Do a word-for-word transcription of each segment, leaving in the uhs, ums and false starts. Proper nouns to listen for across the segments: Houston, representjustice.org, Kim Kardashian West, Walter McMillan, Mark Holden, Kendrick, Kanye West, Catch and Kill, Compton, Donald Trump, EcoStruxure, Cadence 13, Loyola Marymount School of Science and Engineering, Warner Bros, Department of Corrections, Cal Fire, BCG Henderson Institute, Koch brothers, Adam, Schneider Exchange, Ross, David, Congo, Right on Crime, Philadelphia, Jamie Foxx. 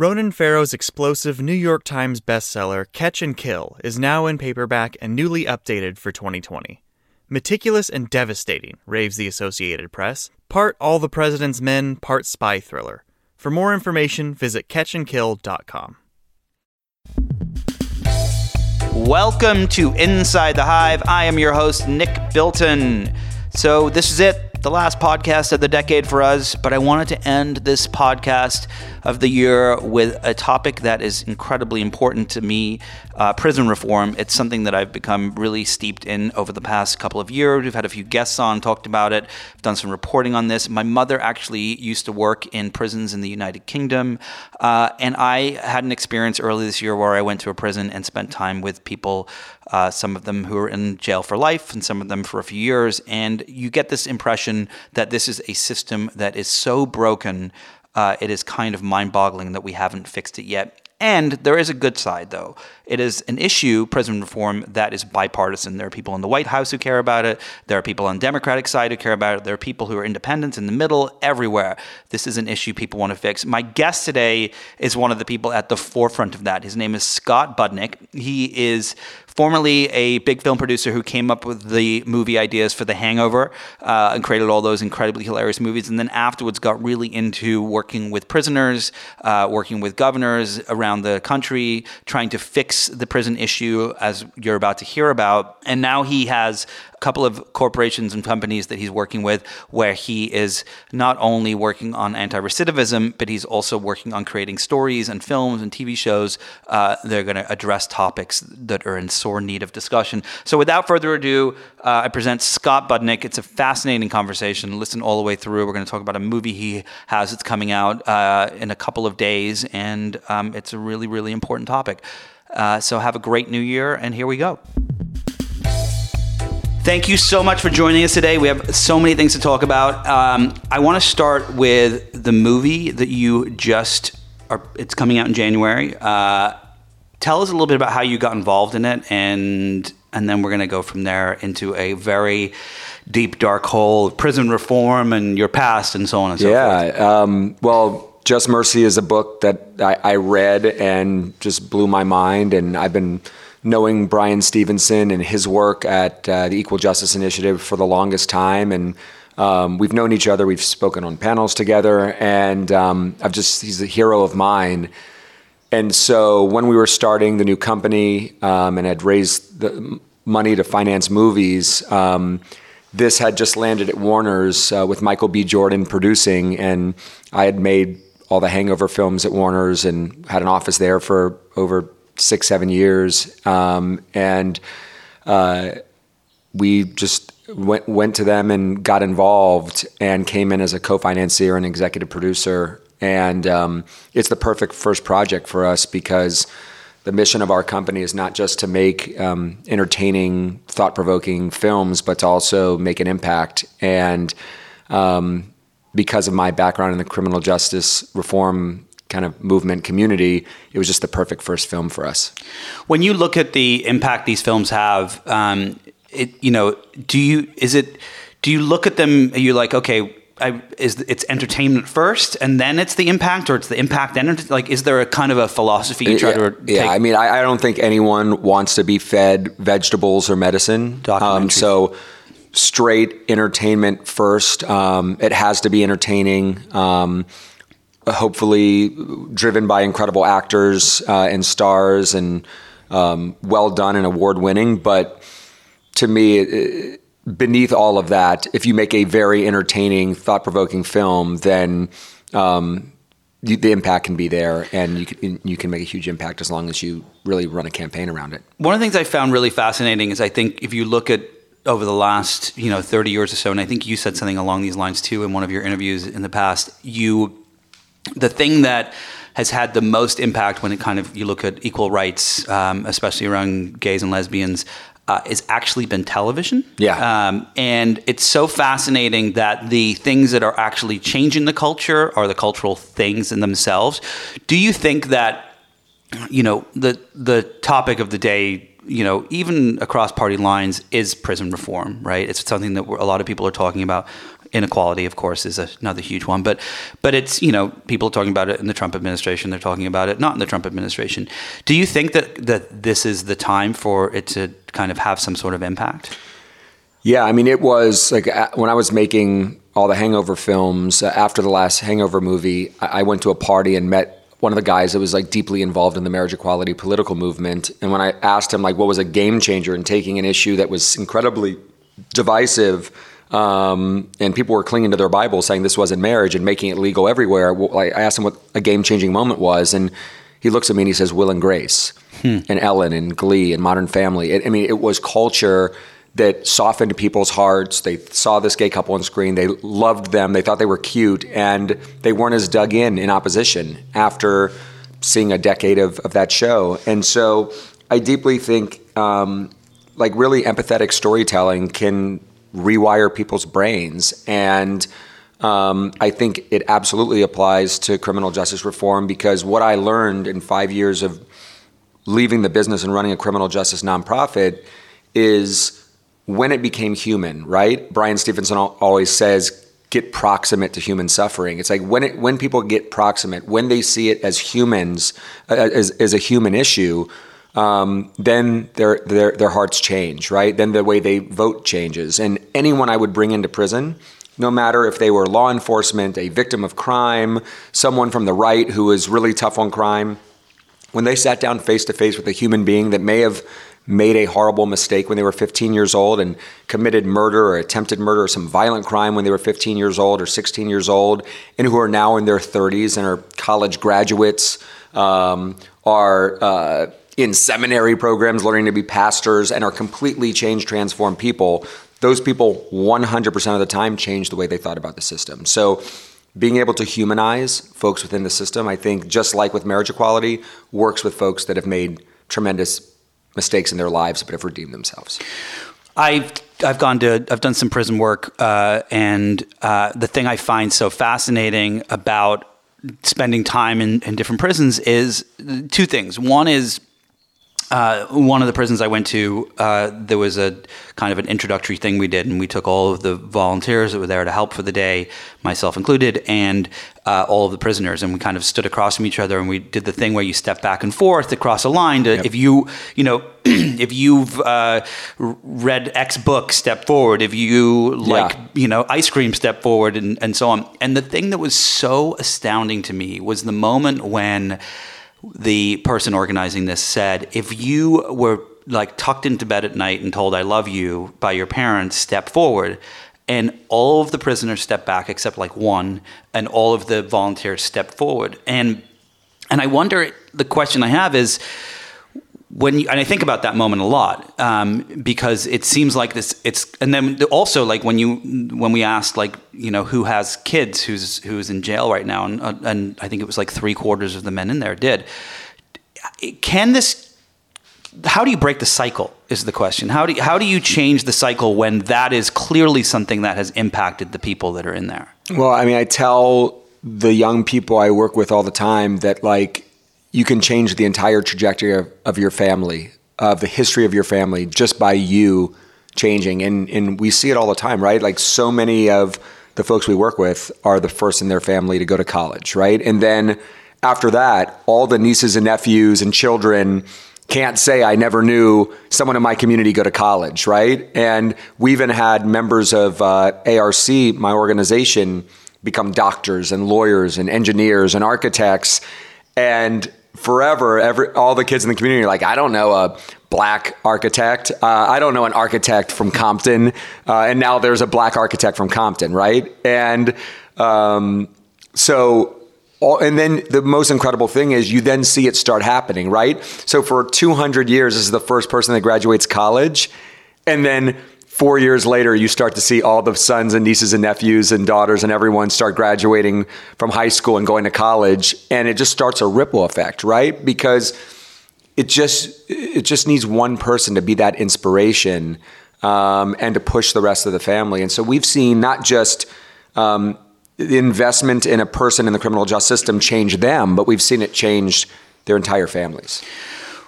Ronan Farrow's explosive New York Times bestseller, Catch and Kill, is now in paperback and newly updated for twenty twenty. Meticulous and devastating, raves the Associated Press. Part All the President's Men, part spy thriller. For more information, visit catch and kill dot com. Welcome to Inside the Hive. I am your host, Nick Bilton. So this is it. The last podcast of the decade for us, but I wanted to end this podcast of the year with a topic that is incredibly important to me, uh, prison reform. It's something that I've become really steeped in over the past couple of years. We've had a few guests on, talked about it. I've done some reporting on this. My mother actually used to work in prisons in the United Kingdom, uh, and I had an experience early this year where I went to a prison and spent time with people, uh, some of them who were in jail for life and some of them for a few years, and you get this impression that this is a system that is so broken, uh, it is kind of mind-boggling that we haven't fixed it yet. And there is a good side, though. It is an issue, prison reform, that is bipartisan. There are people in the White House who care about it. There are people on the Democratic side who care about it. There are people who are independents in the middle, everywhere. This is an issue people want to fix. My guest today is one of the people at the forefront of that. His name is Scott Budnick. He is formerly a big film producer who came up with the movie ideas for The Hangover uh, and created all those incredibly hilarious movies, and then afterwards got really into working with prisoners, uh, working with governors around the country, trying to fix the prison issue, as you're about to hear about. And now he has couple of corporations and companies that he's working with where he is not only working on anti-recidivism, but he's also working on creating stories and films and T V shows uh, that are going to address topics that are in sore need of discussion. So without further ado, uh, I present Scott Budnick. It's a fascinating conversation. Listen all the way through. We're going to talk about a movie he has that's coming out uh, in a couple of days, and um, it's a really, really important topic. Uh, so have a great new year, and here we go. Thank you so much for joining us today. We have so many things to talk about. Um, I want to start with the movie that you just are, it's coming out in January. Uh, tell us a little bit about how you got involved in it, and and then we're going to go from there into a very deep, dark hole of prison reform and your past and so on and so yeah, forth. Yeah. Um, well, Just Mercy is a book that I, I read and just blew my mind, and I've been knowing Bryan Stevenson and his work at uh, the Equal Justice Initiative for the longest time. And um, we've known each other. We've spoken on panels together. And um, I've just, he's a hero of mine. And so when we were starting the new company um, and had raised the money to finance movies, um, this had just landed at Warner's uh, with Michael B. Jordan producing. And I had made all the Hangover films at Warner's and had an office there for over six, seven years. Um, and uh, we just went, went to them and got involved and came in as a co-financier and executive producer. And um, it's the perfect first project for us because the mission of our company is not just to make um, entertaining, thought-provoking films, but to also make an impact. And um, because of my background in the criminal justice reform kind of movement community, it was just the perfect first film for us. When you look at the impact these films have, um, it you know, do you is it do you look at them? Are you like, okay, I, is it's entertainment first, and then it's the impact, or it's the impact and like, is there a kind of a philosophy you try yeah, to? Take? Yeah, I mean, I, I don't think anyone wants to be fed vegetables or medicine. Um, so straight entertainment first. Um, it has to be entertaining. Um, hopefully driven by incredible actors uh, and stars and um, well done and award winning. But to me, it, beneath all of that, if you make a very entertaining, thought provoking film, then um, you, the impact can be there, and you can, you can make a huge impact as long as you really run a campaign around it. One of the things I found really fascinating is I think if you look at over the last, you know, thirty years or so, and I think you said something along these lines too in one of your interviews in the past, you... the thing that has had the most impact when it kind of you look at equal rights, um, especially around gays and lesbians, uh, is actually been television. Yeah. Um, and it's so fascinating that the things that are actually changing the culture are the cultural things in themselves. Do you think that, you know, the the topic of the day, you know, even across party lines, is prison reform, right? It's something that a lot of people are talking about. Inequality, of course, is another huge one. But but it's, you know, people are talking about it in the Trump administration. They're talking about it not in the Trump administration. Do you think that, that this is the time for it to kind of have some sort of impact? Yeah, I mean, it was like when I was making all the Hangover films, uh, after the last Hangover movie, I, I went to a party and met one of the guys that was like deeply involved in the marriage equality political movement. And when I asked him like what was a game changer in taking an issue that was incredibly divisive, um, and people were clinging to their Bible saying this wasn't marriage and making it legal everywhere, like, I asked him what a game changing moment was. And he looks at me and he says, Will and Grace hmm. and Ellen and Glee and Modern Family. It, I mean, it was culture that softened people's hearts. They saw this gay couple on screen. They loved them. They thought they were cute. And they weren't as dug in in opposition after seeing a decade of, of that show. And so I deeply think um, like really empathetic storytelling can rewire people's brains. And um, I think it absolutely applies to criminal justice reform, because what I learned in five years of leaving the business and running a criminal justice nonprofit is when it became human, right? Bryan Stevenson always says, get proximate to human suffering. It's like when it, when people get proximate, when they see it as humans, as, as a human issue, um, then their, their, their hearts change, right? Then the way they vote changes. And anyone I would bring into prison, no matter if they were law enforcement, a victim of crime, someone from the right who is really tough on crime, when they sat down face to face with a human being that may have made a horrible mistake when they were fifteen years old and committed murder or attempted murder or some violent crime when they were fifteen years old or sixteen years old, and who are now in their thirties and are college graduates, um, are uh, in seminary programs learning to be pastors, and are completely changed, transformed people, those people one hundred percent of the time change the way they thought about the system. So being able to humanize folks within the system, I think, just like with marriage equality, works with folks that have made tremendous mistakes in their lives, but have redeemed themselves. I've I've gone to I've done some prison work, uh, and uh, the thing I find so fascinating about spending time in, in different prisons is two things. One is uh, one of the prisons I went to, uh, there was a kind of an introductory thing we did, and we took all of the volunteers that were there to help for the day, myself included, and uh, all of the prisoners, and we kind of stood across from each other, and we did the thing where you step back and forth across a line to, yep. if you, you know, if you've uh, read X book, step forward. If you like, yeah. you know, ice cream, step forward, and, and so on. And the thing that was so astounding to me was the moment when the person organizing this said, if you were like tucked into bed at night and told I love you by your parents, step forward. And all of the prisoners stepped back except like one, and all of the volunteers stepped forward. And and I wonder, the question I have is, when you, and I think about that moment a lot, um, because it seems like this. It's and then also like when you when we asked like you know who has kids, who's who's in jail right now, and and I think it was like three quarters of the men in there did. Can this? How do you break the cycle? Is the question. How do you, how do you change the cycle when that is clearly something that has impacted the people that are in there? Well, I mean, I tell the young people I work with all the time that like, you can change the entire trajectory of, of your family, of the history of your family, just by you changing. And and we see it all the time, right? Like so many of the folks we work with are the first in their family to go to college, right? And then after that, all the nieces and nephews and children can't say, I never knew someone in my community go to college, right? And we even had members of uh, A R C, my organization, become doctors and lawyers and engineers and architects. And forever, every all the kids in the community are like, I don't know a black architect. Uh, I don't know an architect from Compton. Uh, and now there's a black architect from Compton, right? And um, so, all, and then the most incredible thing is you then see it start happening, right? So for two hundred years, this is the first person that graduates college. And then four years later, you start to see all the sons and nieces and nephews and daughters and everyone start graduating from high school and going to college. And it just starts a ripple effect, right? Because it just it just needs one person to be that inspiration um, and to push the rest of the family. And so we've seen not just um, the investment in a person in the criminal justice system change them, but we've seen it change their entire families.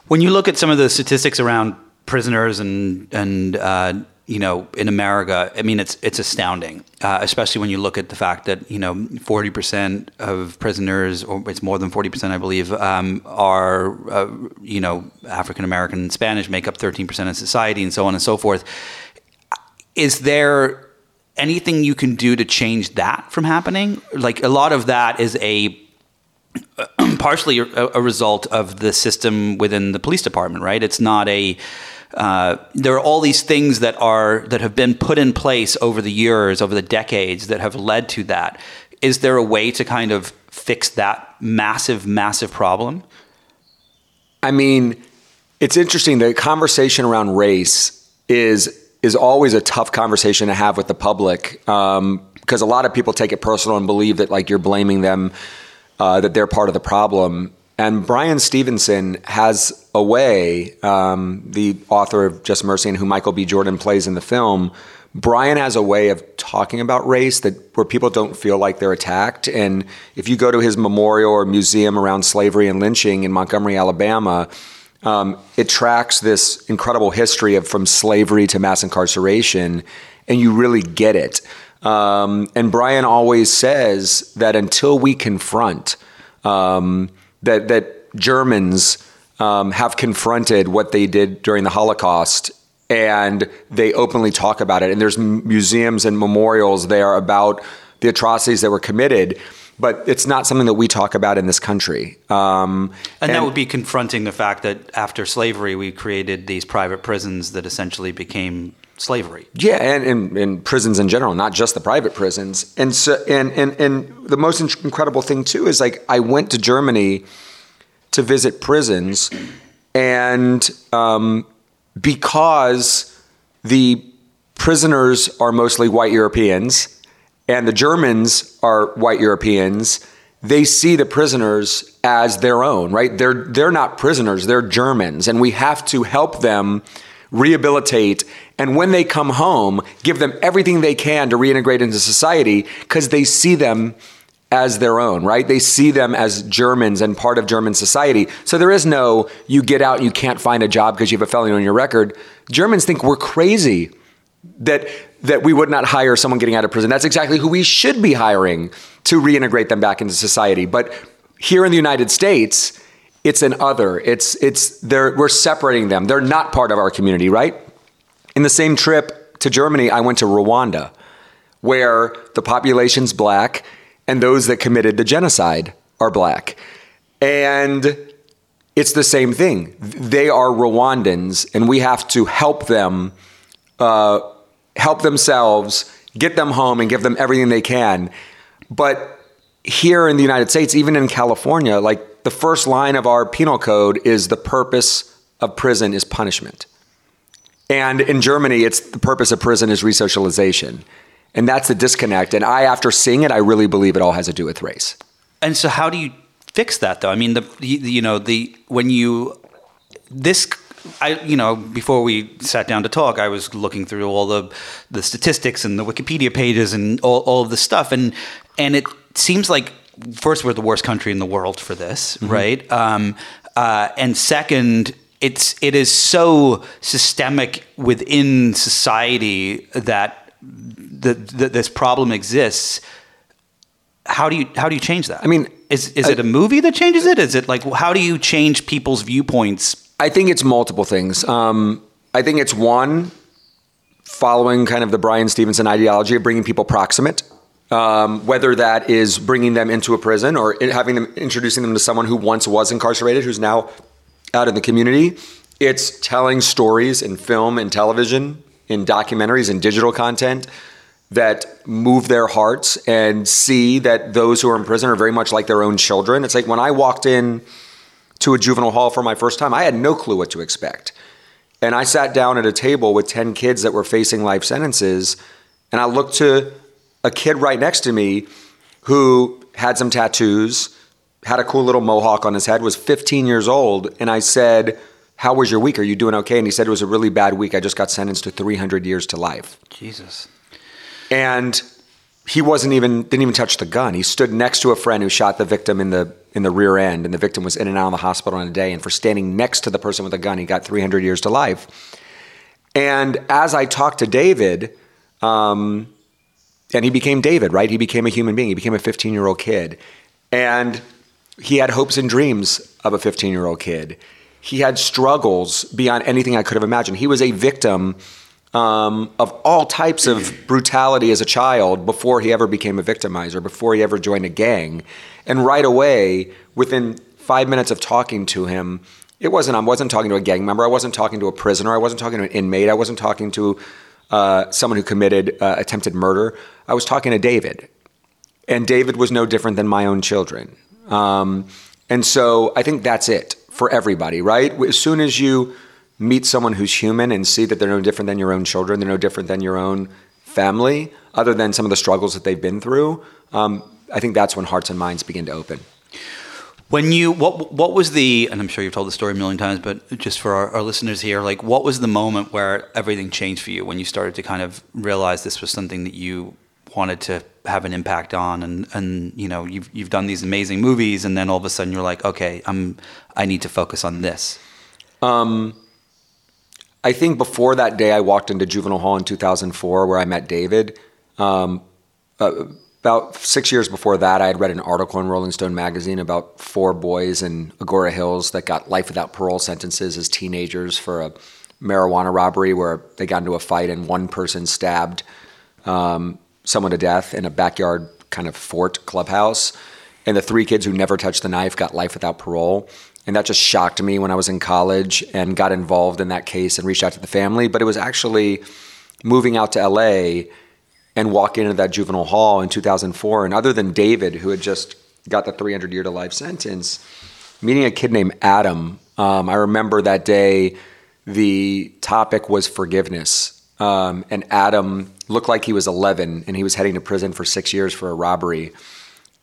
When you look at some of the statistics around prisoners and, and uh, you know, in America, I mean, it's it's astounding, uh, especially when you look at the fact that, you know, forty percent of prisoners, or it's more than forty percent, I believe, um, are, uh, you know, African-American and Spanish, make up thirteen percent of society, and so on and so forth. Is there anything you can do to change that from happening? Like, a lot of that is a partially a, a result of the system within the police department, right? It's not a uh, there are all these things that are that have been put in place over the years, over the decades, that have led to that. Is there a way to kind of fix that massive, massive problem? I mean, it's interesting. The conversation around race is is always a tough conversation to have with the public, um, because a lot of people take it personal and believe that, like, you're blaming them, uh, that they're part of the problem. And Bryan Stevenson has a way, um, the author of Just Mercy and who Michael B. Jordan plays in the film, Bryan has a way of talking about race that where people don't feel like they're attacked. And if you go to his memorial or museum around slavery and lynching in Montgomery, Alabama, Um, it tracks this incredible history of from slavery to mass incarceration, and you really get it. Um, and Bryan always says that until we confront um, that that Germans um, have confronted what they did during the Holocaust, and they openly talk about it, and there's museums and memorials there about the atrocities that were committed, but it's not something that we talk about in this country. Um, and, and that would be confronting the fact that after slavery, we created these private prisons that essentially became slavery. Yeah, and, and, and prisons in general, not just the private prisons. And so, and, and, and the most incredible thing too is, like, I went to Germany to visit prisons, and um, because the prisoners are mostly white Europeans, and the Germans are white Europeans, they see the prisoners as their own, right? They're they're not prisoners, they're Germans. And we have to help them rehabilitate. And when they come home, give them everything they can to reintegrate into society, because they see them as their own, right? They see them as Germans and part of German society. So there is no, you get out and you can't find a job because you have a felony on your record. Germans think we're crazy that that we would not hire someone getting out of prison. That's exactly who we should be hiring to reintegrate them back into society. But here in the United States, it's an other. It's it's they're we're separating them. They're not part of our community, right? In the same trip to Germany, I went to Rwanda, where the population's black and those that committed the genocide are black. And it's the same thing. They are Rwandans, and we have to help them uh, help themselves, get them home, and give them everything they can. But here in the United States, even in California, like, the first line of our penal code is the purpose of prison is punishment. And in Germany, it's the purpose of prison is resocialization. And that's the disconnect. And I, after seeing it, I really believe it all has to do with race. And so how do you fix that, though? I mean, the you know, the when you, this I, you know, before we sat down to talk, I was looking through all the the statistics and the Wikipedia pages and all, all of this stuff. And and it seems like, first, we're the worst country in the world for this, mm-hmm. right? Um, uh, and second, it's it is so systemic within society that the, the, this problem exists. How do you how do you change that? I mean, is is I, it a movie that changes it? Is it like, how do you change people's viewpoints? I think it's multiple things. Um, I think it's one, following kind of the Bryan Stevenson ideology of bringing people proximate, um, whether that is bringing them into a prison or having them, introducing them to someone who once was incarcerated, who's now out in the community. It's telling stories in film and television, in documentaries and digital content that move their hearts and see that those who are in prison are very much like their own children. It's like when I walked in to a juvenile hall for my first time, I had no clue what to expect. And I sat down at a table with ten kids that were facing life sentences, and I looked to a kid right next to me who had some tattoos, had a cool little mohawk on his head, was fifteen years old, and I said, "How was your week? Are you doing okay?" And he said, "It was a really bad week. I just got sentenced to three hundred years to life." Jesus. And he wasn't even, didn't even touch the gun. He stood next to a friend who shot the victim in the in the rear end, and the victim was in and out of the hospital in a day. And for standing next to the person with a gun, he got three hundred years to life. And as I talked to David, um, and he became David, right? He became a human being. He became a fifteen-year-old kid. And he had hopes and dreams of a fifteen-year-old kid. He had struggles beyond anything I could have imagined. He was a victim um, of all types of brutality as a child before he ever became a victimizer, before he ever joined a gang. And right away, within five minutes of talking to him, it wasn't, I wasn't talking to a gang member. I wasn't talking to a prisoner. I wasn't talking to an inmate. I wasn't talking to uh, someone who committed uh, attempted murder. I was talking to David. And David was no different than my own children. Um, and so I think that's it for everybody, right? As soon as you meet someone who's human and see that they're no different than your own children, they're no different than your own family, other than some of the struggles that they've been through, um, I think that's when hearts and minds begin to open. When you, what what was the, and I'm sure you've told the story a million times, but just for our, our listeners here, like what was the moment where everything changed for you when you started to kind of realize this was something that you wanted to have an impact on, and, and you know, you've you've done these amazing movies, and then all of a sudden you're like, okay, I'm I need to focus on this. Um, I think before that day, I walked into Juvenile Hall in two thousand four where I met David. Um, uh, about six years before that, I had read an article in Rolling Stone magazine about four boys in Agoura Hills that got life without parole sentences as teenagers for a marijuana robbery where they got into a fight and one person stabbed um, someone to death in a backyard kind of fort clubhouse. And the three kids who never touched the knife got life without parole. And that just shocked me when I was in college and got involved in that case and reached out to the family. But it was actually moving out to L A and walking into that Juvenile Hall in two thousand four. And other than David, who had just got the three hundred year to life sentence, meeting a kid named Adam. Um, I remember that day, the topic was forgiveness. Um, and Adam looked like he was eleven and he was heading to prison for six years for a robbery.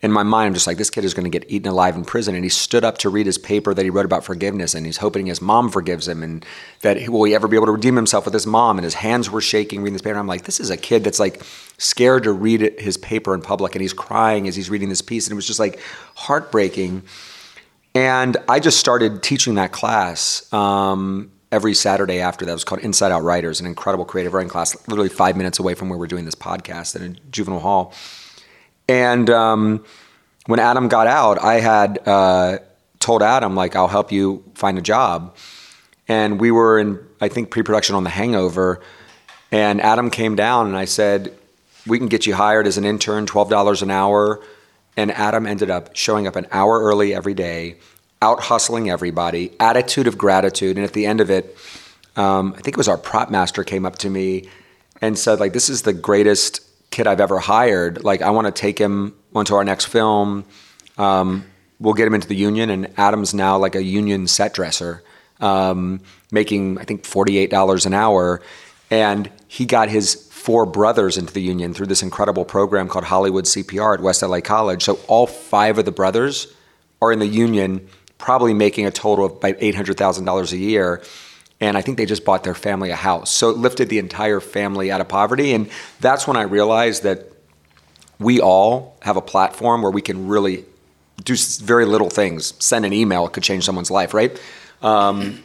In my mind, I'm just like, this kid is going to get eaten alive in prison. And he stood up to read his paper that he wrote about forgiveness. And he's hoping his mom forgives him and that he, will he ever be able to redeem himself with his mom? And his hands were shaking reading this paper. And I'm like, this is a kid that's like scared to read his paper in public. And he's crying as he's reading this piece. And it was just like heartbreaking. And I just started teaching that class. Um, every Saturday after that. It was called Inside Out Writers, an incredible creative writing class, literally five minutes away from where we're doing this podcast in a Juvenile Hall. And um, when Adam got out, I had uh, told Adam, like, I'll help you find a job. And we were in, I think, pre-production on The Hangover. And Adam came down and I said, we can get you hired as an intern, twelve dollars an hour. And Adam ended up showing up an hour early every day, out hustling everybody, attitude of gratitude. And at the end of it, um, I think it was our prop master came up to me and said, like, this is the greatest kid I've ever hired. Like, I want to take him onto our next film. Um, we'll get him into the union. And Adam's now like a union set dresser, um, making, I think, forty-eight dollars an hour. And he got his four brothers into the union through this incredible program called Hollywood C P R at West L A College. So all five of the brothers are in the union, probably making a total of about eight hundred thousand dollars a year. And I think they just bought their family a house. So it lifted the entire family out of poverty. And that's when I realized that we all have a platform where we can really do very little things. Send an email, it could change someone's life, right? Um,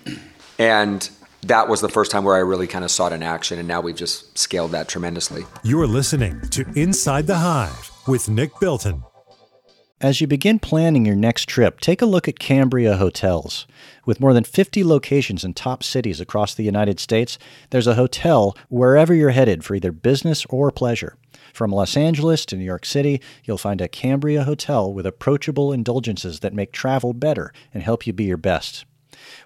and that was the first time where I really kind of saw it in action. And now we've just scaled that tremendously. You are listening to Inside the Hive with Nick Bilton. As you begin planning your next trip, take a look at Cambria Hotels. With more than fifty locations in top cities across the United States, there's a hotel wherever you're headed for either business or pleasure. From Los Angeles to New York City, you'll find a Cambria Hotel with approachable indulgences that make travel better and help you be your best.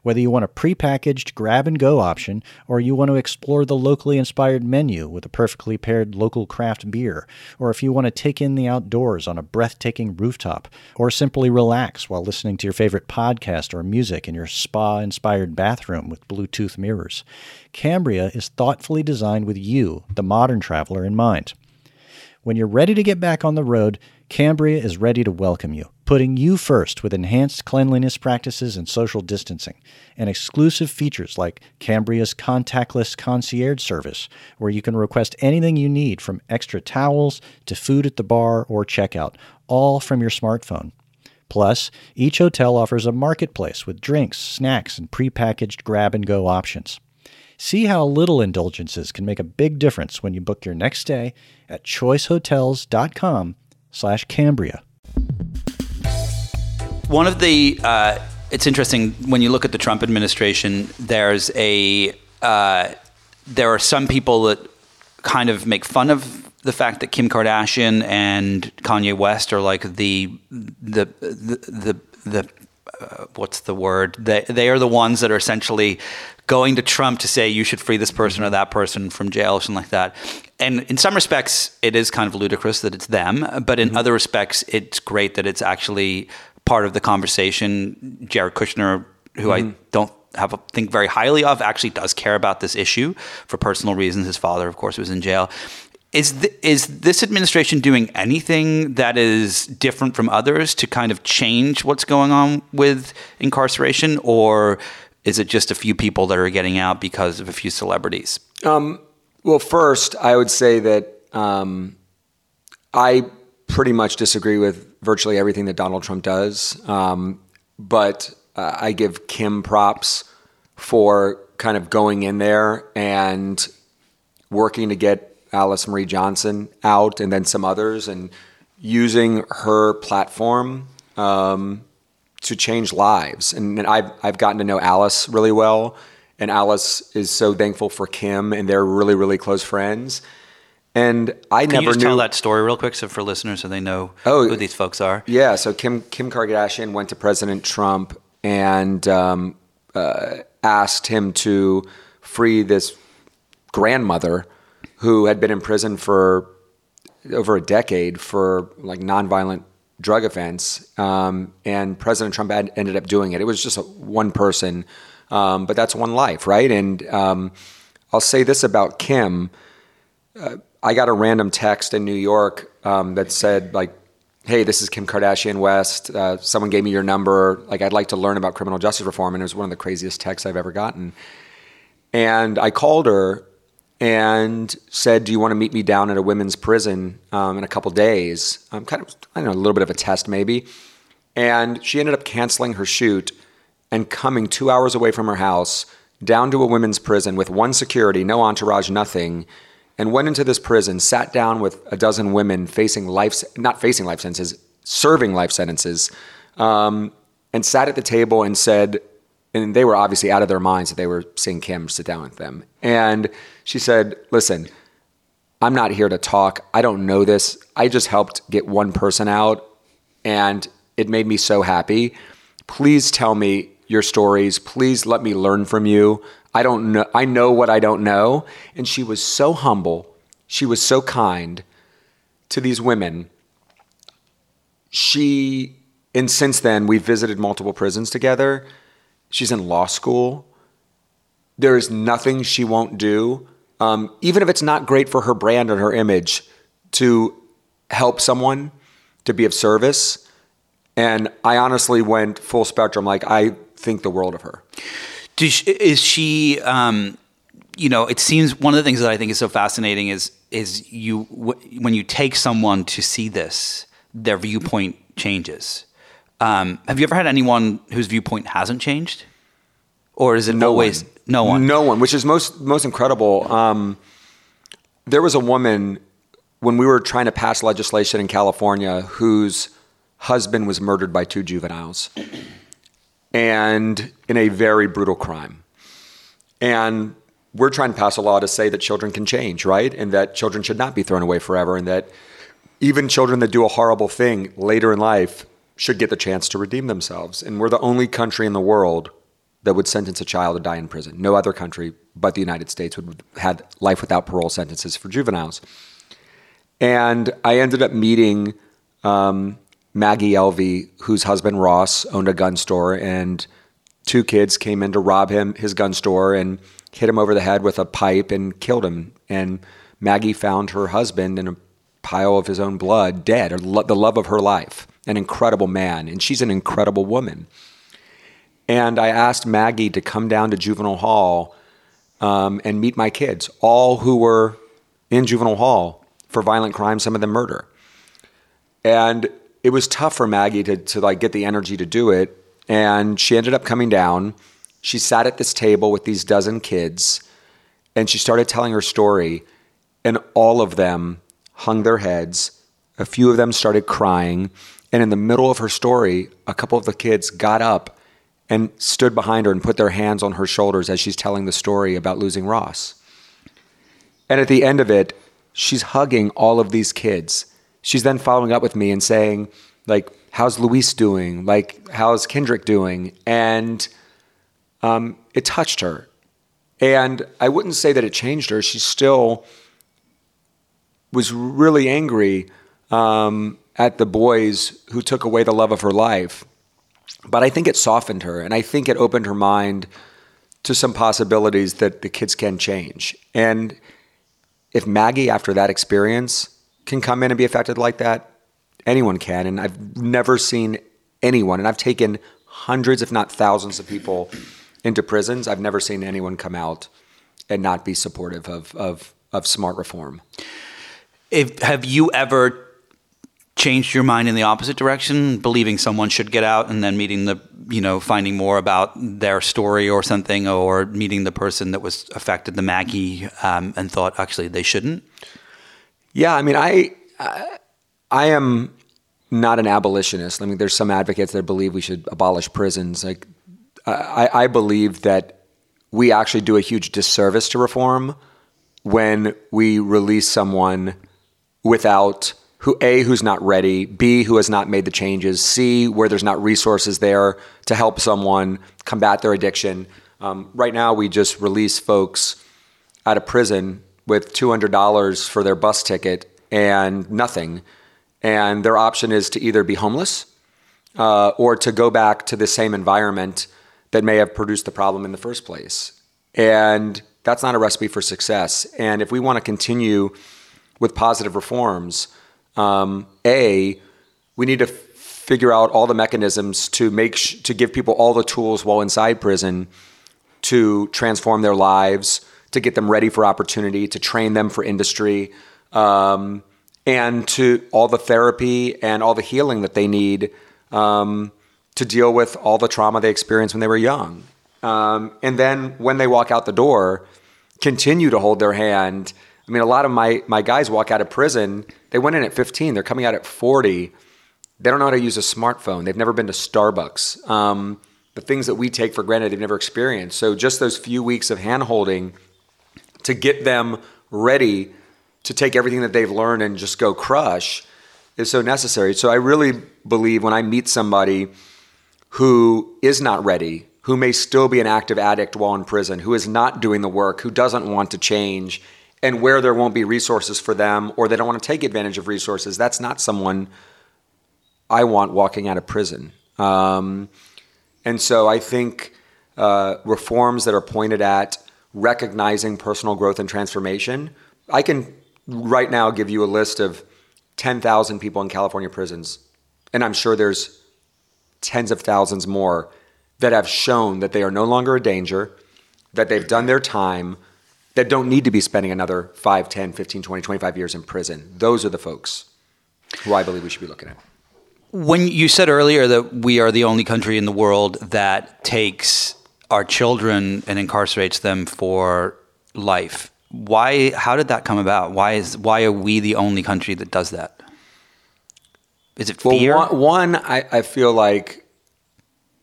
Whether you want a prepackaged grab-and-go option or you want to explore the locally inspired menu with a perfectly paired local craft beer, or if you want to take in the outdoors on a breathtaking rooftop, or simply relax while listening to your favorite podcast or music in your spa-inspired bathroom with Bluetooth mirrors, Cambria is thoughtfully designed with you, the modern traveler, in mind. When you're ready to get back on the road, Cambria is ready to welcome you, putting you first with enhanced cleanliness practices and social distancing, and exclusive features like Cambria's contactless concierge service, where you can request anything you need from extra towels to food at the bar or checkout, all from your smartphone. Plus, each hotel offers a marketplace with drinks, snacks, and prepackaged grab-and-go options. See how little indulgences can make a big difference when you book your next stay at choice hotels dot com slash Cambria. One of the, uh, it's interesting, when you look at the Trump administration, there's a, uh, there are some people that kind of make fun of the fact that Kim Kardashian and Kanye West are like the, the, the, the, the uh, what's the word? They, they are the ones that are essentially going to Trump to say you should free this person or that person from jail or something like that. And in some respects, it is kind of ludicrous that it's them. But in mm-hmm. other respects, it's great that it's actually part of the conversation. Jared Kushner, who mm-hmm. I don't have a, think very highly of, actually does care about this issue for personal reasons. His father, of course, was in jail. Is th- is this administration doing anything that is different from others to kind of change what's going on with incarceration, or is it just a few people that are getting out because of a few celebrities? Um, well, first, I would say that um, I pretty much disagree with virtually everything that Donald Trump does, um, but uh, I give Kim props for kind of going in there and working to get Alice Marie Johnson out and then some others, and using her platform um, to change lives. And, and I've, I've gotten to know Alice really well, and Alice is so thankful for Kim, and they're really, really close friends. And I Can never you just knew- tell that story real quick so for listeners so they know oh, who these folks are? Yeah. So Kim, Kim Kardashian went to President Trump and um, uh, asked him to free this grandmother who had been in prison for over a decade for like nonviolent drug offense. Um, and President Trump had ended up doing it. It was just a, one person, um, but that's one life, right? And um, I'll say this about Kim. Uh, I got a random text in New York um, that said like, hey, this is Kim Kardashian West. Uh, someone gave me your number. Like, I'd like to learn about criminal justice reform. And it was one of the craziest texts I've ever gotten. And I called her and said, do you want to meet me down at a women's prison um, in a couple days? Um, kind of, I don't know, a little bit of a test maybe. And she ended up canceling her shoot and coming two hours away from her house down to a women's prison with one security, no entourage, nothing, and went into this prison, sat down with a dozen women facing life, not facing life sentences, serving life sentences, um, and sat at the table and said, and they were obviously out of their minds that they were seeing Kim sit down with them. And she said, listen, I'm not here to talk. I don't know this. I just helped get one person out, and it made me so happy. Please tell me your stories. Please let me learn from you. I don't know. I know what I don't know. And she was so humble. She was so kind to these women. She, and since then, we've visited multiple prisons together. She's in law school. There is nothing she won't do, um, even if it's not great for her brand and her image, to help someone, to be of service. And I honestly went full spectrum. Like, I think the world of her. Does she, is she, um, you know, it seems one of the things that I think is so fascinating is, is you, w- when you take someone to see this, their viewpoint changes. Um, have you ever had anyone whose viewpoint hasn't changed, or is it no always one. no one, no one, which is most, most incredible. Um, there was a woman when we were trying to pass legislation in California, whose husband was murdered by two juveniles and in a very brutal crime. And we're trying to pass a law to say that children can change, right? And that children should not be thrown away forever. And that even children that do a horrible thing later in life should get the chance to redeem themselves. And we're the only country in the world that would sentence a child to die in prison. No other country but the United States would have life without parole sentences for juveniles. And I ended up meeting um, Maggie Elvey, whose husband Ross owned a gun store, and two kids came in to rob him, his gun store, and hit him over the head with a pipe and killed him. And Maggie found her husband in a pile of his own blood, dead, or lo- the love of her life. An incredible man, and she's an incredible woman. And I asked Maggie to come down to juvenile hall um, and meet my kids, all who were in juvenile hall for violent crime, some of them murder. And it was tough for Maggie to, to like get the energy to do it. And she ended up coming down. She sat at this table with these dozen kids. And she started telling her story, and all of them hung their heads. A few of them started crying. And in the middle of her story, a couple of the kids got up and stood behind her and put their hands on her shoulders as she's telling the story about losing Ross. And at the end of it, she's hugging all of these kids. She's then following up with me and saying, like, how's Luis doing? Like, how's Kendrick doing? And um, it touched her. And I wouldn't say that it changed her. She still was really angry um, at the boys who took away the love of her life. But I think it softened her, and I think it opened her mind to some possibilities that the kids can change. And if Maggie, after that experience, can come in and be affected like that, anyone can. And I've never seen anyone, and I've taken hundreds, if not thousands of people into prisons. I've never seen anyone come out and not be supportive of of, of smart reform. If, have you ever changed your mind in the opposite direction, believing someone should get out and then meeting the, you know, finding more about their story or something, or meeting the person that was affected, the Maggie, um, and thought, actually, they shouldn't? Yeah, I mean, I, I I am not an abolitionist. I mean, there's some advocates that believe we should abolish prisons. Like, I, I believe that we actually do a huge disservice to reform when we release someone without... who A, who's not ready, B, who has not made the changes, C, where there's not resources there to help someone combat their addiction. Um, right now, we just release folks out of prison with two hundred dollars for their bus ticket and nothing. And their option is to either be homeless uh, or to go back to the same environment that may have produced the problem in the first place. And that's not a recipe for success. And if we want to continue with positive reforms, Um, A, we need to f- figure out all the mechanisms to make sh- to give people all the tools while inside prison to transform their lives, to get them ready for opportunity, to train them for industry, um, and to all the therapy and all the healing that they need um, to deal with all the trauma they experienced when they were young. Um, and then when they walk out the door, continue to hold their hand. I mean, a lot of my my guys walk out of prison. They went in at fifteen. They're coming out at forty. They don't know how to use a smartphone. They've never been to Starbucks. Um, the things that we take for granted, they've never experienced. So just those few weeks of hand-holding to get them ready to take everything that they've learned and just go crush is so necessary. So I really believe when I meet somebody who is not ready, who may still be an active addict while in prison, who is not doing the work, who doesn't want to change, and where there won't be resources for them or they don't want to take advantage of resources, that's not someone I want walking out of prison. Um, and so I think uh, reforms that are pointed at recognizing personal growth and transformation, I can right now give you a list of ten thousand people in California prisons, and I'm sure there's tens of thousands more that have shown that they are no longer a danger, that they've done their time, that don't need to be spending another five, ten, fifteen, twenty, twenty-five years in prison. Those are the folks who I believe we should be looking at. When you said earlier that we are the only country in the world that takes our children and incarcerates them for life, why, how did that come about? Why is, why are we the only country that does that? Is it fear? Well, one, one I, I feel like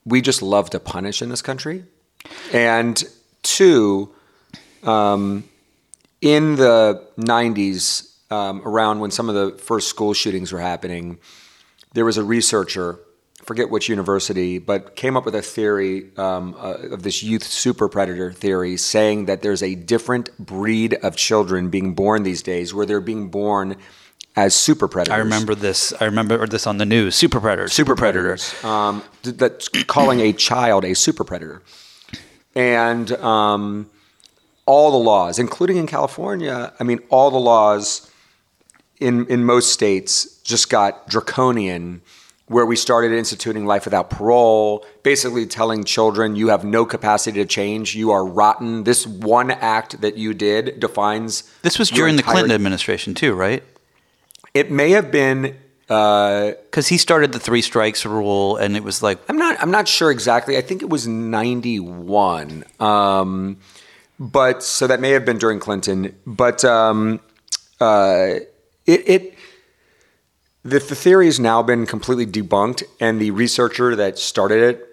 we just love to punish in this country. And two, Um, in the nineties, um, around when some of the first school shootings were happening, there was a researcher, I forget which university, but came up with a theory um, uh, of this youth super predator theory, saying that there's a different breed of children being born these days where they're being born as super predators. I remember this. I remember this on the news. Super predators. Super predators. Um, that's calling a child a super predator. And... Um, all the laws, including in California, I mean, all the laws in in most states just got draconian, where we started instituting life without parole, basically telling children, you have no capacity to change, you are rotten. This one act that you did defines... This was during the Clinton administration too, right? It may have been... Because uh, he started the three strikes rule, and it was like... I'm not, I'm not sure exactly. I think it was ninety-one. Um... But so that may have been during Clinton, but um, uh, it, it the, the theory has now been completely debunked, and the researcher that started it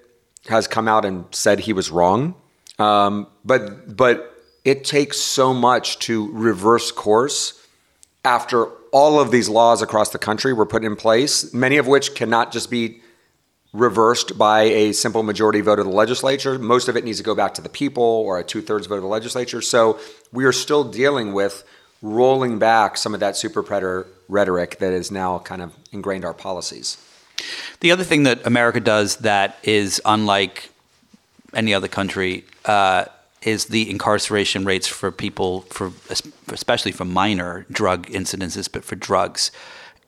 has come out and said he was wrong. Um, but but it takes so much to reverse course after all of these laws across the country were put in place, many of which cannot just be reversed by a simple majority vote of the legislature. Most of it needs to go back to the people or a two-thirds vote of the legislature. So we are still dealing with rolling back some of that super predator rhetoric that is now kind of ingrained our policies. The other thing that America does that is unlike any other country uh, is the incarceration rates for people, for especially for minor drug incidences, but for drugs.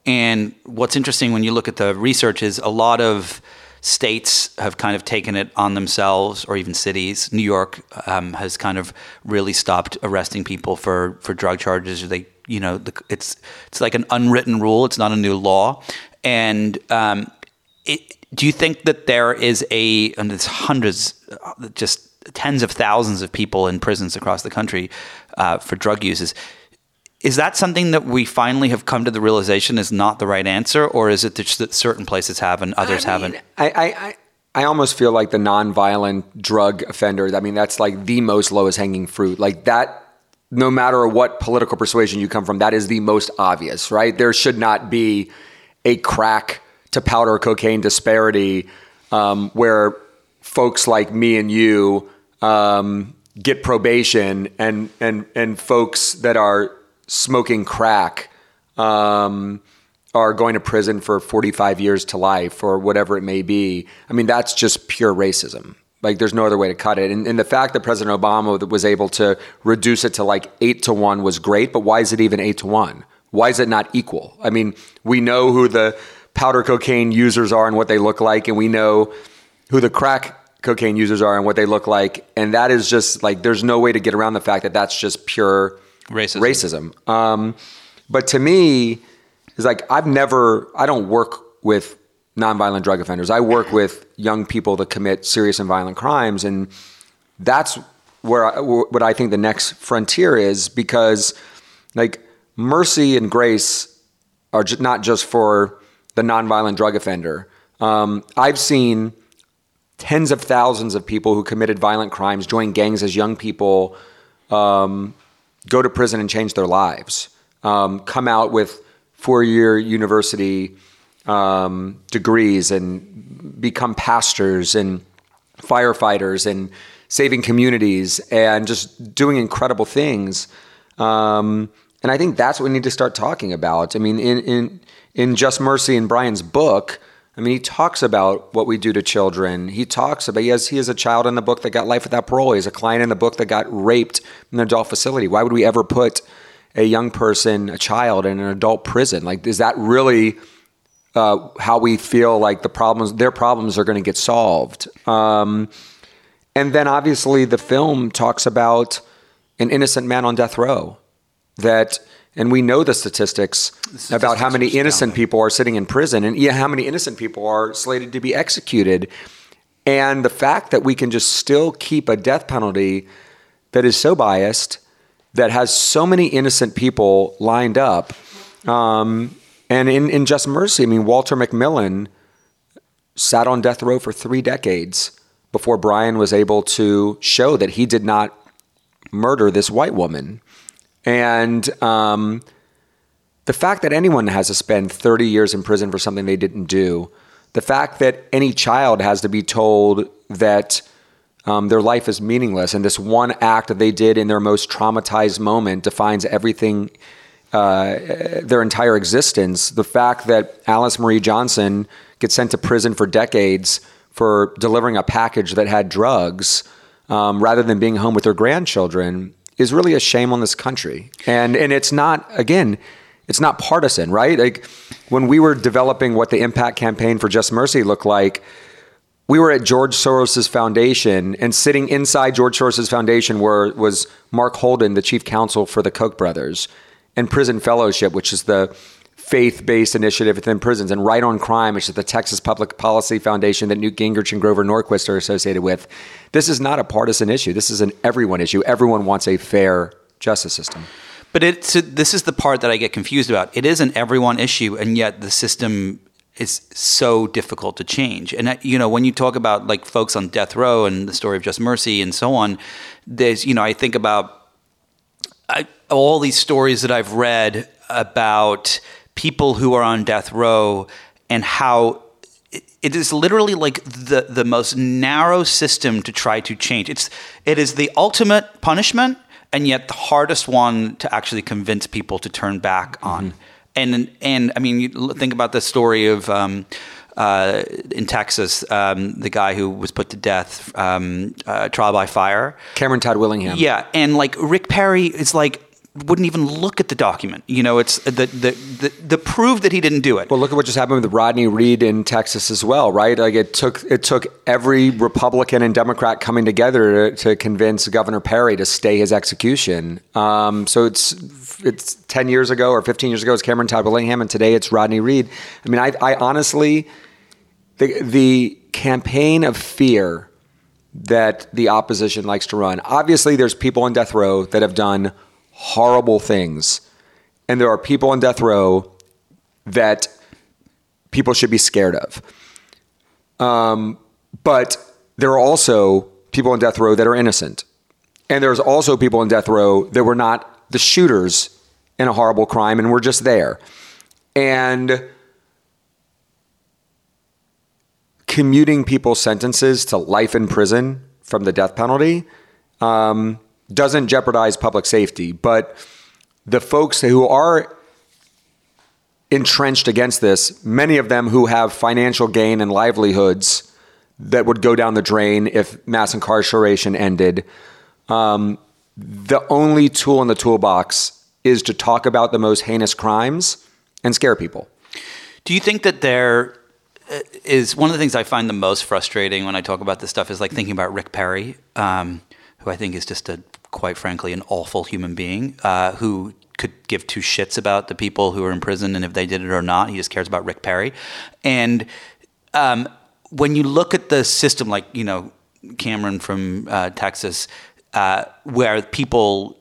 And what's interesting when you look at the research is a lot of states have kind of taken it on themselves, or even cities. New York um, has kind of really stopped arresting people for, for drug charges. They, you know, the, it's it's like an unwritten rule. It's not a new law. And um, it, do you think that there is a, and there's hundreds, just tens of thousands of people in prisons across the country uh, for drug uses? Is that something that we finally have come to the realization is not the right answer, or is it just that certain places have and others I mean, haven't? I, I I almost feel like the nonviolent drug offender, I mean, that's like the most lowest hanging fruit. Like that, no matter what political persuasion you come from, that is the most obvious, right? There should not be a crack to powder cocaine disparity um, where folks like me and you um, get probation and and and folks that are smoking crack um, are going to prison for forty-five years to life or whatever it may be. I mean, that's just pure racism. Like there's no other way to cut it. And, and the fact that President Obama was able to reduce it to like eight to one was great, but why is it even eight to one? Why is it not equal? I mean, we know who the powder cocaine users are and what they look like, and we know who the crack cocaine users are and what they look like. And that is just like, there's no way to get around the fact that that's just pure racism. Racism. Um, but to me, it's like I've never, I don't work with nonviolent drug offenders. I work with young people that commit serious and violent crimes. And that's where I, what I think the next frontier is, because like mercy and grace are just not just for the nonviolent drug offender. Um, I've seen tens of thousands of people who committed violent crimes join gangs as young people, um, go to prison and change their lives, um, come out with four-year university um, degrees and become pastors and firefighters and saving communities and just doing incredible things. Um, and I think that's what we need to start talking about. I mean, in in, in Just Mercy, in Bryan's book, I mean, he talks about what we do to children. He talks about, yes, he, he is a child in the book that got life without parole. He's a client in the book that got raped in an adult facility. Why would we ever put a young person, a child, in an adult prison? Like, is that really uh, how we feel like the problems, their problems are going to get solved? Um, and then obviously the film talks about an innocent man on death row that... And we know the statistics, the statistics about how many innocent people are sitting in prison and yeah, how many innocent people are slated to be executed. And the fact that we can just still keep a death penalty that is so biased, that has so many innocent people lined up. Um, and in, in Just Mercy, I mean, Walter McMillan sat on death row for three decades before Bryan was able to show that he did not murder this white woman. And um, the fact that anyone has to spend thirty years in prison for something they didn't do, the fact that any child has to be told that um, their life is meaningless and this one act that they did in their most traumatized moment defines everything, uh, their entire existence, the fact that Alice Marie Johnson gets sent to prison for decades for delivering a package that had drugs um, rather than being home with her grandchildren is really a shame on this country. And and it's not, again, it's not partisan, right? Like when we were developing what the impact campaign for Just Mercy looked like, we were at George Soros's foundation, and sitting inside George Soros's foundation were was Mark Holden, the chief counsel for the Koch brothers, and Prison Fellowship, which is the faith-based initiative within prisons, and Right on Crime, which is the Texas Public Policy Foundation that Newt Gingrich and Grover Norquist are associated with. This is not a partisan issue. This is an everyone issue. Everyone wants a fair justice system. But it's, this is the part that I get confused about. It is an everyone issue, and yet the system is so difficult to change. And, you know, when you talk about, like, folks on death row and the story of Just Mercy and so on, there's, you know, I think about I, all these stories that I've read about people who are on death row and how it, it is literally like the, the most narrow system to try to change. It's, it is the ultimate punishment, and yet the hardest one to actually convince people to turn back on. Mm-hmm. And, and I mean, you think about the story of, um, uh, in Texas, um, the guy who was put to death, um, uh, trial by fire. Cameron Todd Willingham. Yeah. And, like, Rick Perry is, like, wouldn't even look at the document. You know, it's the, the, the, the proof that he didn't do it. Well, look at what just happened with Rodney Reed in Texas as well, right? Like, it took, it took every Republican and Democrat coming together to, to convince Governor Perry to stay his execution. Um, so it's, it's ten years ago or fifteen years ago, it's Cameron Todd Willingham, and today it's Rodney Reed. I mean, I, I honestly, the, the campaign of fear that the opposition likes to run, obviously there's people on death row that have done horrible things, and there are people on death row that people should be scared of. Um, but there are also people on death row that are innocent, and there's also people on death row that were not the shooters in a horrible crime and were just there. And commuting people's sentences to life in prison from the death penalty, um, doesn't jeopardize public safety, but the folks who are entrenched against this, many of them who have financial gain and livelihoods that would go down the drain if mass incarceration ended, um, the only tool in the toolbox is to talk about the most heinous crimes and scare people. Do you think that there is, one of the things I find the most frustrating when I talk about this stuff is, like, thinking about Rick Perry, um, who I think is just a, quite frankly, an awful human being, uh, who could give two shits about the people who are in prison and if they did it or not. He just cares about Rick Perry. And um, when you look at the system, like, you know, Cameron from uh, Texas, uh, where people,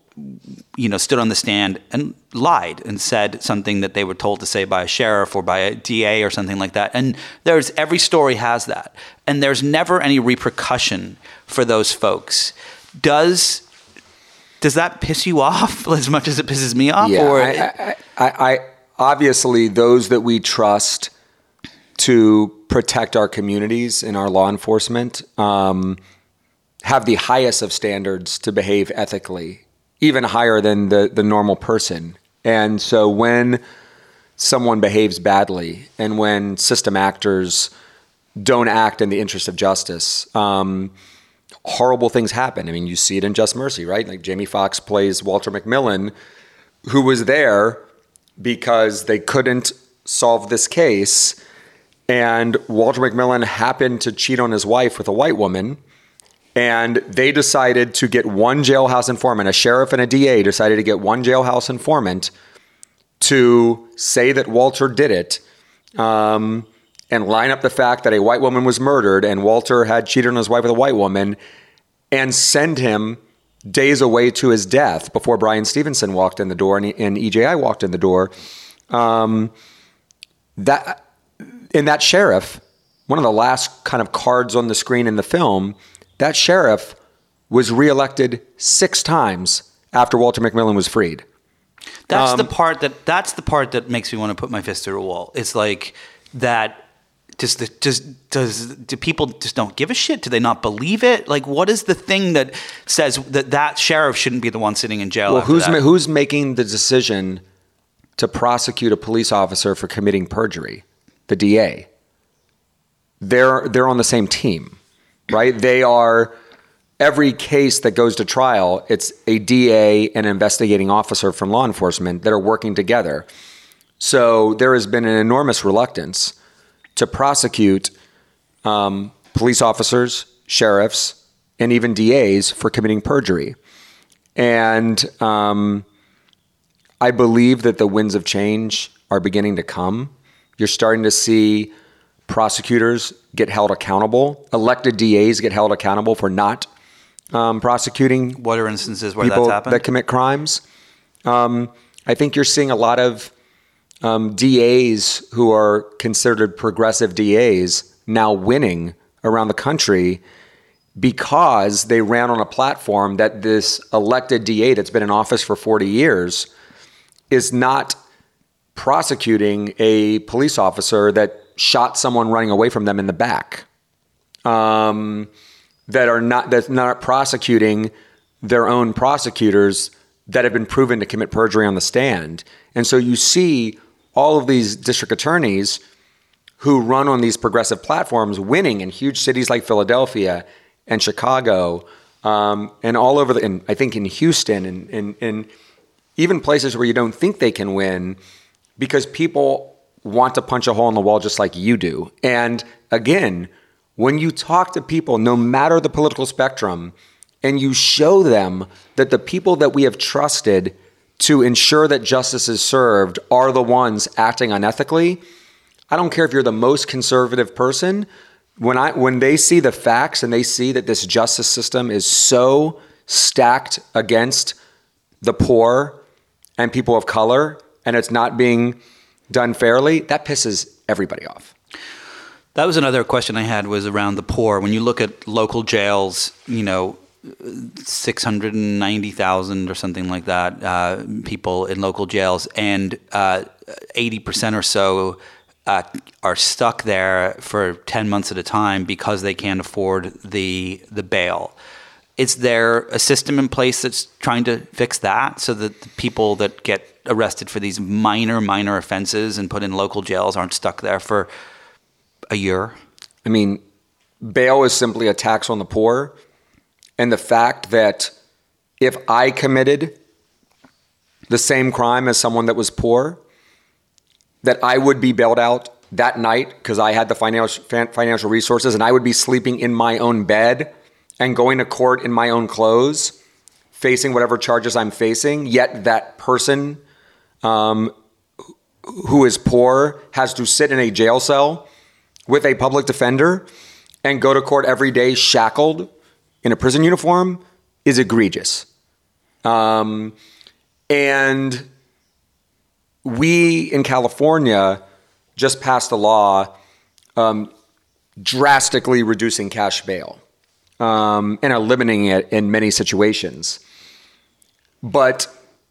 you know, stood on the stand and lied and said something that they were told to say by a sheriff or by a D A or something like that. And there's, every story has that. And there's never any repercussion for those folks. Does... Does that piss you off as much as it pisses me off? Yeah, or I, I, I, I obviously those that we trust to protect our communities and our law enforcement um, have the highest of standards to behave ethically, even higher than the, the normal person. And so when someone behaves badly and when system actors don't act in the interest of justice, um, horrible things happen. I mean, you see it in Just Mercy, right? Like, Jamie Foxx plays Walter McMillan, who was there because they couldn't solve this case. And Walter McMillan happened to cheat on his wife with a white woman. And they decided to get one jailhouse informant, a sheriff and a D A decided to get one jailhouse informant to say that Walter did it. Um, and line up the fact that a white woman was murdered and Walter had cheated on his wife with a white woman, and send him days away to his death before Bryan Stevenson walked in the door and, and E J I walked in the door. Um, that in that sheriff, one of the last kind of cards on the screen in the film, that sheriff was reelected six times after Walter McMillan was freed. That's um, the part that that's the part that makes me want to put my fist through a wall. It's like that. Does the does does do people just don't give a shit? Do they not believe it? Like, what is the thing that says that that sheriff shouldn't be the one sitting in jail? Well, who's ma- who's making the decision to prosecute a police officer for committing perjury? The D A. They're they're on the same team, right? They are. Every case that goes to trial, it's a D A and an investigating officer from law enforcement that are working together. So there has been an enormous reluctance to prosecute um, police officers, sheriffs, and even D As for committing perjury. And um, I believe that the winds of change are beginning to come. You're starting to see prosecutors get held accountable. Elected D As get held accountable for not um, prosecuting. What are instances where that's happened? That commit crimes. Um, I think you're seeing a lot of um, D As who are considered progressive D As now winning around the country because they ran on a platform that this elected D A that's been in office for forty years is not prosecuting a police officer that shot someone running away from them in the back, um, that are not that's not prosecuting their own prosecutors that have been proven to commit perjury on the stand. And so you see all of these district attorneys who run on these progressive platforms winning in huge cities like Philadelphia and Chicago, um, and all over the, and I think in Houston and, and, and even places where you don't think they can win, because people want to punch a hole in the wall just like you do. And again, when you talk to people, no matter the political spectrum, and you show them that the people that we have trusted to ensure that justice is served are the ones acting unethically, I don't care if you're the most conservative person, when I when they see the facts and they see that this justice system is so stacked against the poor and people of color, and it's not being done fairly, that pisses everybody off. That was another question I had, was around the poor. When you look at local jails, you know, six hundred ninety thousand or something like that, uh, people in local jails, and uh, eighty percent or so uh, are stuck there for ten months at a time because they can't afford the the bail. Is there a system in place that's trying to fix that so that the people that get arrested for these minor, minor offenses and put in local jails aren't stuck there for a year? I mean, bail is simply a tax on the poor. And the fact that if I committed the same crime as someone that was poor, that I would be bailed out that night because I had the financial financial resources, and I would be sleeping in my own bed and going to court in my own clothes, facing whatever charges I'm facing, yet that person um, who is poor has to sit in a jail cell with a public defender and go to court every day shackled in a prison uniform is egregious. Um, and we in California just passed a law um, drastically reducing cash bail um, and eliminating it in many situations. But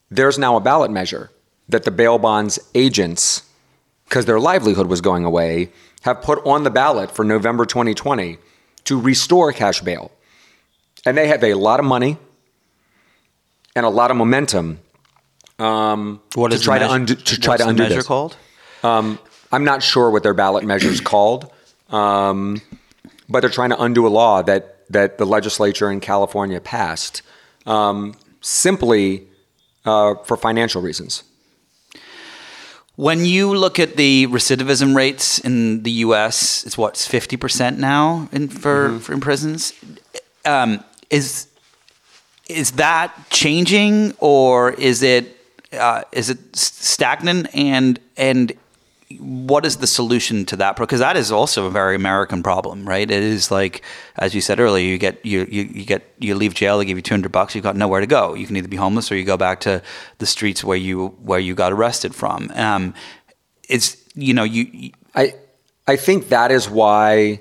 there's now a ballot measure that the bail bonds agents, because their livelihood was going away, have put on the ballot for November twenty twenty to restore cash bail. And they have a lot of money and a lot of momentum um, what is to try measure, to undo to try to undo this. What's the measure called? Um, I'm not sure what their ballot measure is called, um, but they're trying to undo a law that that the legislature in California passed um, simply uh, for financial reasons. When you look at the recidivism rates in the U S, it's what's fifty percent now in for, mm-hmm. for in prisons. Um, is is that changing, or is it uh, is it stagnant? And and what is the solution to that? Because that is also a very American problem, right? It is like, as you said earlier, you get you you, you get you leave jail, they give you two hundred bucks, you've got nowhere to go. You can either be homeless or you go back to the streets where you where you got arrested from. Um, it's you know you, you I I think that is why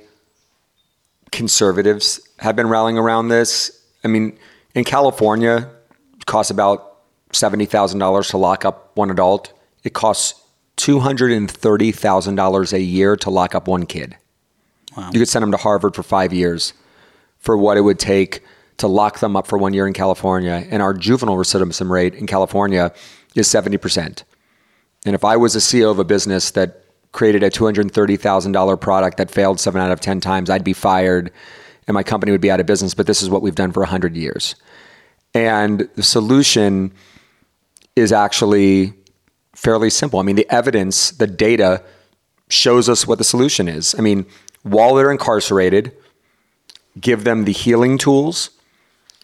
conservatives have been rallying around this. I mean, in California, it costs about seventy thousand dollars to lock up one adult. It costs two hundred thirty thousand dollars a year to lock up one kid. Wow. You could send them to Harvard for five years for what it would take to lock them up for one year in California. And our juvenile recidivism rate in California is seventy percent. And if I was a C E O of a business that created a two hundred thirty thousand dollars product that failed seven out of ten times, I'd be fired and my company would be out of business, but this is what we've done for one hundred years. And the solution is actually fairly simple. I mean, the evidence, the data shows us what the solution is. I mean, while they're incarcerated, give them the healing tools,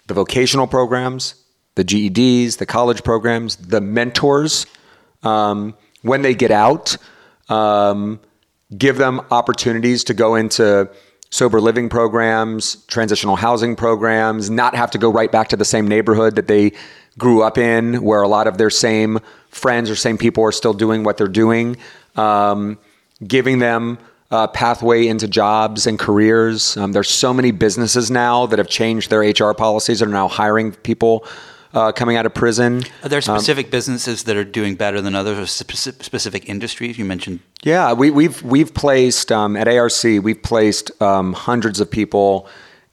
the vocational programs, the G E Ds, the college programs, the mentors, um, when they get out, um, give them opportunities to go into sober living programs, transitional housing programs, not have to go right back to the same neighborhood that they grew up in, where a lot of their same friends or same people are still doing what they're doing, um, giving them a pathway into jobs and careers. Um, there's so many businesses now that have changed their H R policies and are now hiring people uh, coming out of prison. Are there specific um, businesses that are doing better than others, or spe- specific industries? You mentioned. Yeah, we, we've we've placed um, at A R C, we've placed um, hundreds of people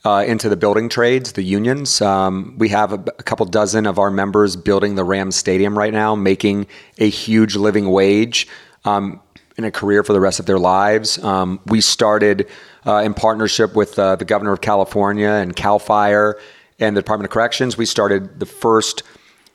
uh, into the building trades, the unions. Um, we have a, a couple dozen of our members building the Rams Stadium right now, making a huge living wage um, in a career for the rest of their lives. Um, we started uh, in partnership with uh, the governor of California and Cal Fire and the Department of Corrections. We started the first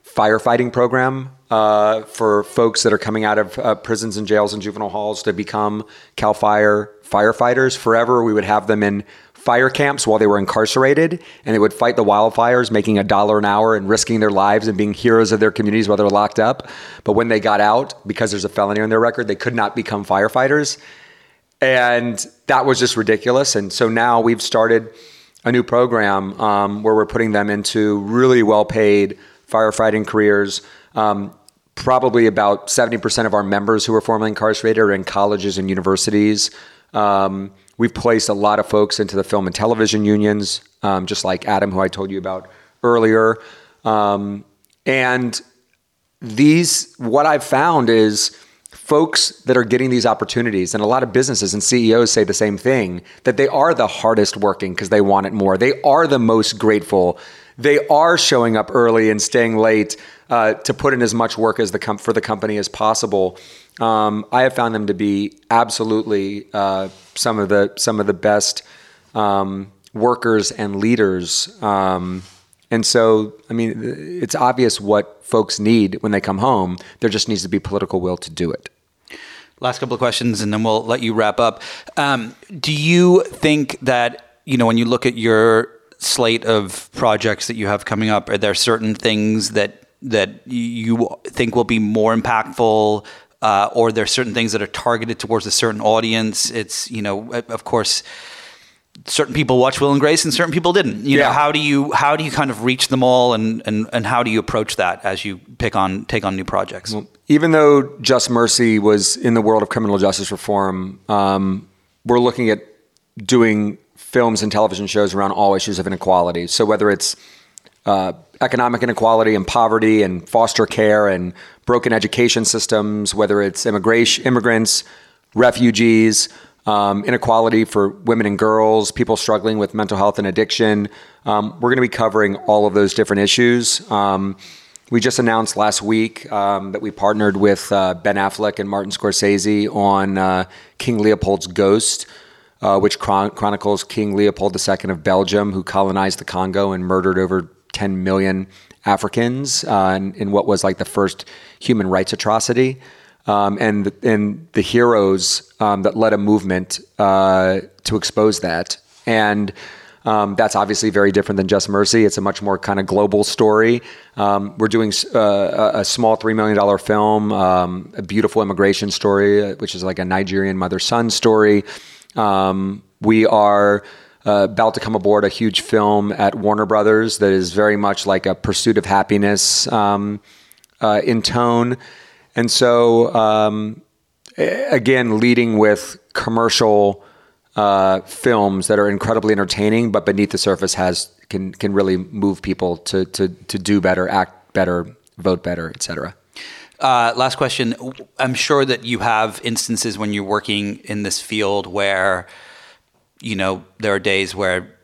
firefighting program uh, for folks that are coming out of uh, prisons and jails and juvenile halls to become Cal Fire firefighters. Forever, we would have them in fire camps while they were incarcerated, and they would fight the wildfires, making a dollar an hour and risking their lives and being heroes of their communities while they're locked up. But when they got out, because there's a felony on their record, they could not become firefighters. And that was just ridiculous. And so now we've started a new program um, where we're putting them into really well-paid firefighting careers. Um, probably about seventy percent of our members who are formerly incarcerated are in colleges and universities. Um, We've placed a lot of folks into the film and television unions, um, just like Adam, who I told you about earlier. Um, and these, what I've found is folks that are getting these opportunities, and a lot of businesses and C E Os say the same thing, that they are the hardest working because they want it more. They are the most grateful. They are showing up early and staying late uh, to put in as much work as the com- for the company as possible. Um, I have found them to be absolutely uh, some of the some of the best um, workers and leaders. Um, and so, I mean, it's obvious what folks need when they come home. There just needs to be political will to do it. Last couple of questions, and then we'll let you wrap up. Um, do you think that, you know, when you look at your slate of projects that you have coming up, are there certain things that that you think will be more impactful? Uh, or there are certain things that are targeted towards a certain audience. It's, you know, of course, certain people watch Will and Grace and certain people didn't. You yeah. know, how do you how do you kind of reach them all, and, and, and how do you approach that as you pick on take on new projects? Well, even though Just Mercy was in the world of criminal justice reform, um, we're looking at doing films and television shows around all issues of inequality. So whether it's uh, economic inequality and poverty and foster care and broken education systems, whether it's immigration, immigrants, refugees, um, inequality for women and girls, people struggling with mental health and addiction. Um, we're going to be covering all of those different issues. Um, we just announced last week um, that we partnered with uh, Ben Affleck and Martin Scorsese on uh, King Leopold's Ghost, uh, which chron- chronicles King Leopold the Second of Belgium, who colonized the Congo and murdered over ten million Africans uh, in, in what was like the first human rights atrocity, um, and and the heroes um, that led a movement uh, to expose that. And um, that's obviously very different than Just Mercy. It's a much more kind of global story. Um, we're doing uh, a small three million dollars film, um, a beautiful immigration story, which is like a Nigerian mother-son story. Um, we are... Uh, about to come aboard a huge film at Warner Brothers that is very much like a pursuit of happiness um, uh, in tone. And so, um, again, leading with commercial uh, films that are incredibly entertaining, but beneath the surface has can can really move people to to to do better, act better, vote better, et cetera. Uh, last question. I'm sure that you have instances when you're working in this field where, you know, there are days where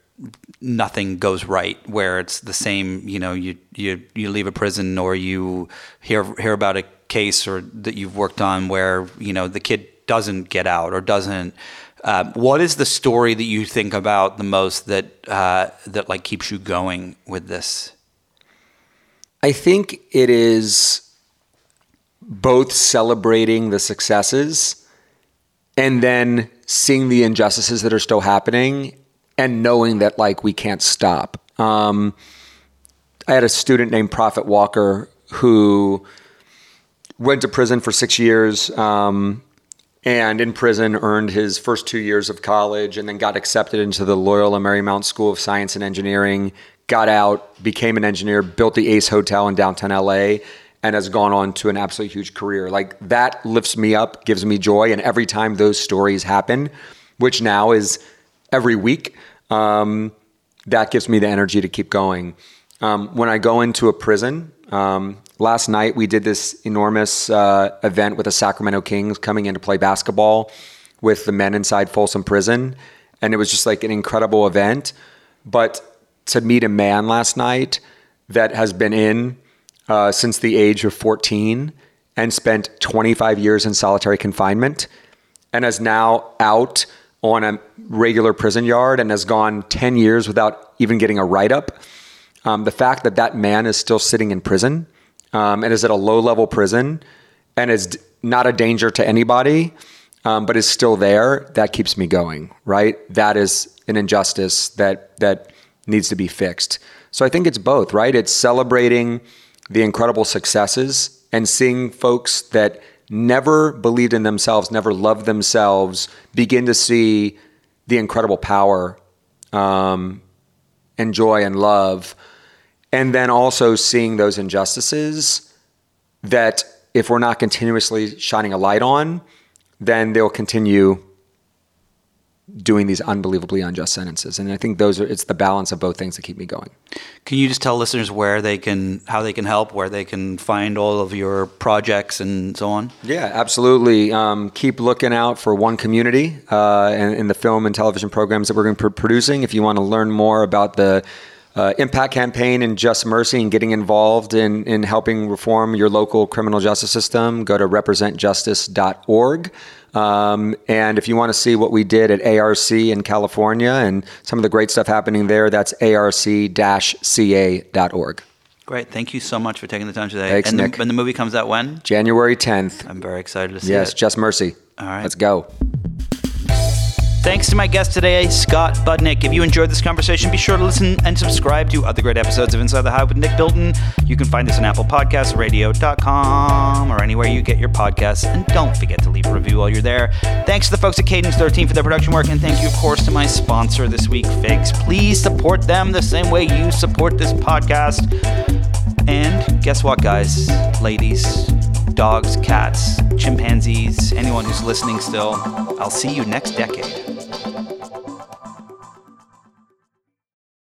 nothing goes right, where it's the same, you know, you you you leave a prison or you hear hear about a case or that you've worked on where, you know, the kid doesn't get out or doesn't. Uh, what is the story that you think about the most that uh, that like keeps you going with this? I think it is both celebrating the successes and then seeing the injustices that are still happening and knowing that, like, we can't stop. Um, I had a student named Prophet Walker who went to prison for six years um, and in prison earned his first two years of college and then got accepted into the Loyola Marymount School of Science and Engineering, got out, became an engineer, built the Ace Hotel in downtown L A, and has gone on to an absolutely huge career. Like, that lifts me up, gives me joy. And every time those stories happen, which now is every week, um, that gives me the energy to keep going. Um, when I go into a prison, um, last night we did this enormous uh, event with the Sacramento Kings coming in to play basketball with the men inside Folsom Prison. And it was just like an incredible event. But to meet a man last night that has been in uh, since the age of fourteen and spent twenty-five years in solitary confinement and is now out on a regular prison yard and has gone ten years without even getting a write-up. Um, the fact that that man is still sitting in prison um, and is at a low-level prison and is not a danger to anybody, um, but is still there, that keeps me going, right? That is an injustice that that needs to be fixed. So I think it's both, right? It's celebrating the incredible successes and seeing folks that never believed in themselves, never loved themselves, begin to see the incredible power um, and joy and love. And then also seeing those injustices that if we're not continuously shining a light on, then they'll continue doing these unbelievably unjust sentences. And I think those are, it's the balance of both things that keep me going. Can you just tell listeners where they can, how they can help, where they can find all of your projects and so on? Yeah, absolutely. Um, keep looking out for One Community uh, and, and the film and television programs that we're going to be producing. If you want to learn more about the uh, impact campaign and Just Mercy and getting involved in, in helping reform your local criminal justice system, go to represent justice dot org. Um, and if you want to see what we did at A R C in California and some of the great stuff happening there, that's A R C C A dot org. Great. Thank you so much for taking the time today. Thanks, and Nick. The, and the movie comes out when? January tenth. I'm very excited to see yes, it. Yes, Just Mercy. All right. Let's go. Thanks to my guest today, Scott Budnick. If you enjoyed this conversation, be sure to listen and subscribe to other great episodes of Inside the Hive with Nick Bilton. You can find us on Apple Podcasts, radio dot com, or anywhere you get your podcasts. And don't forget to leave a review while you're there. Thanks to the folks at Cadence thirteen for their production work. And thank you, of course, to my sponsor this week, Figs. Please support them the same way you support this podcast. And guess what, guys? Ladies, dogs, cats, chimpanzees, anyone who's listening still, I'll see you next decade.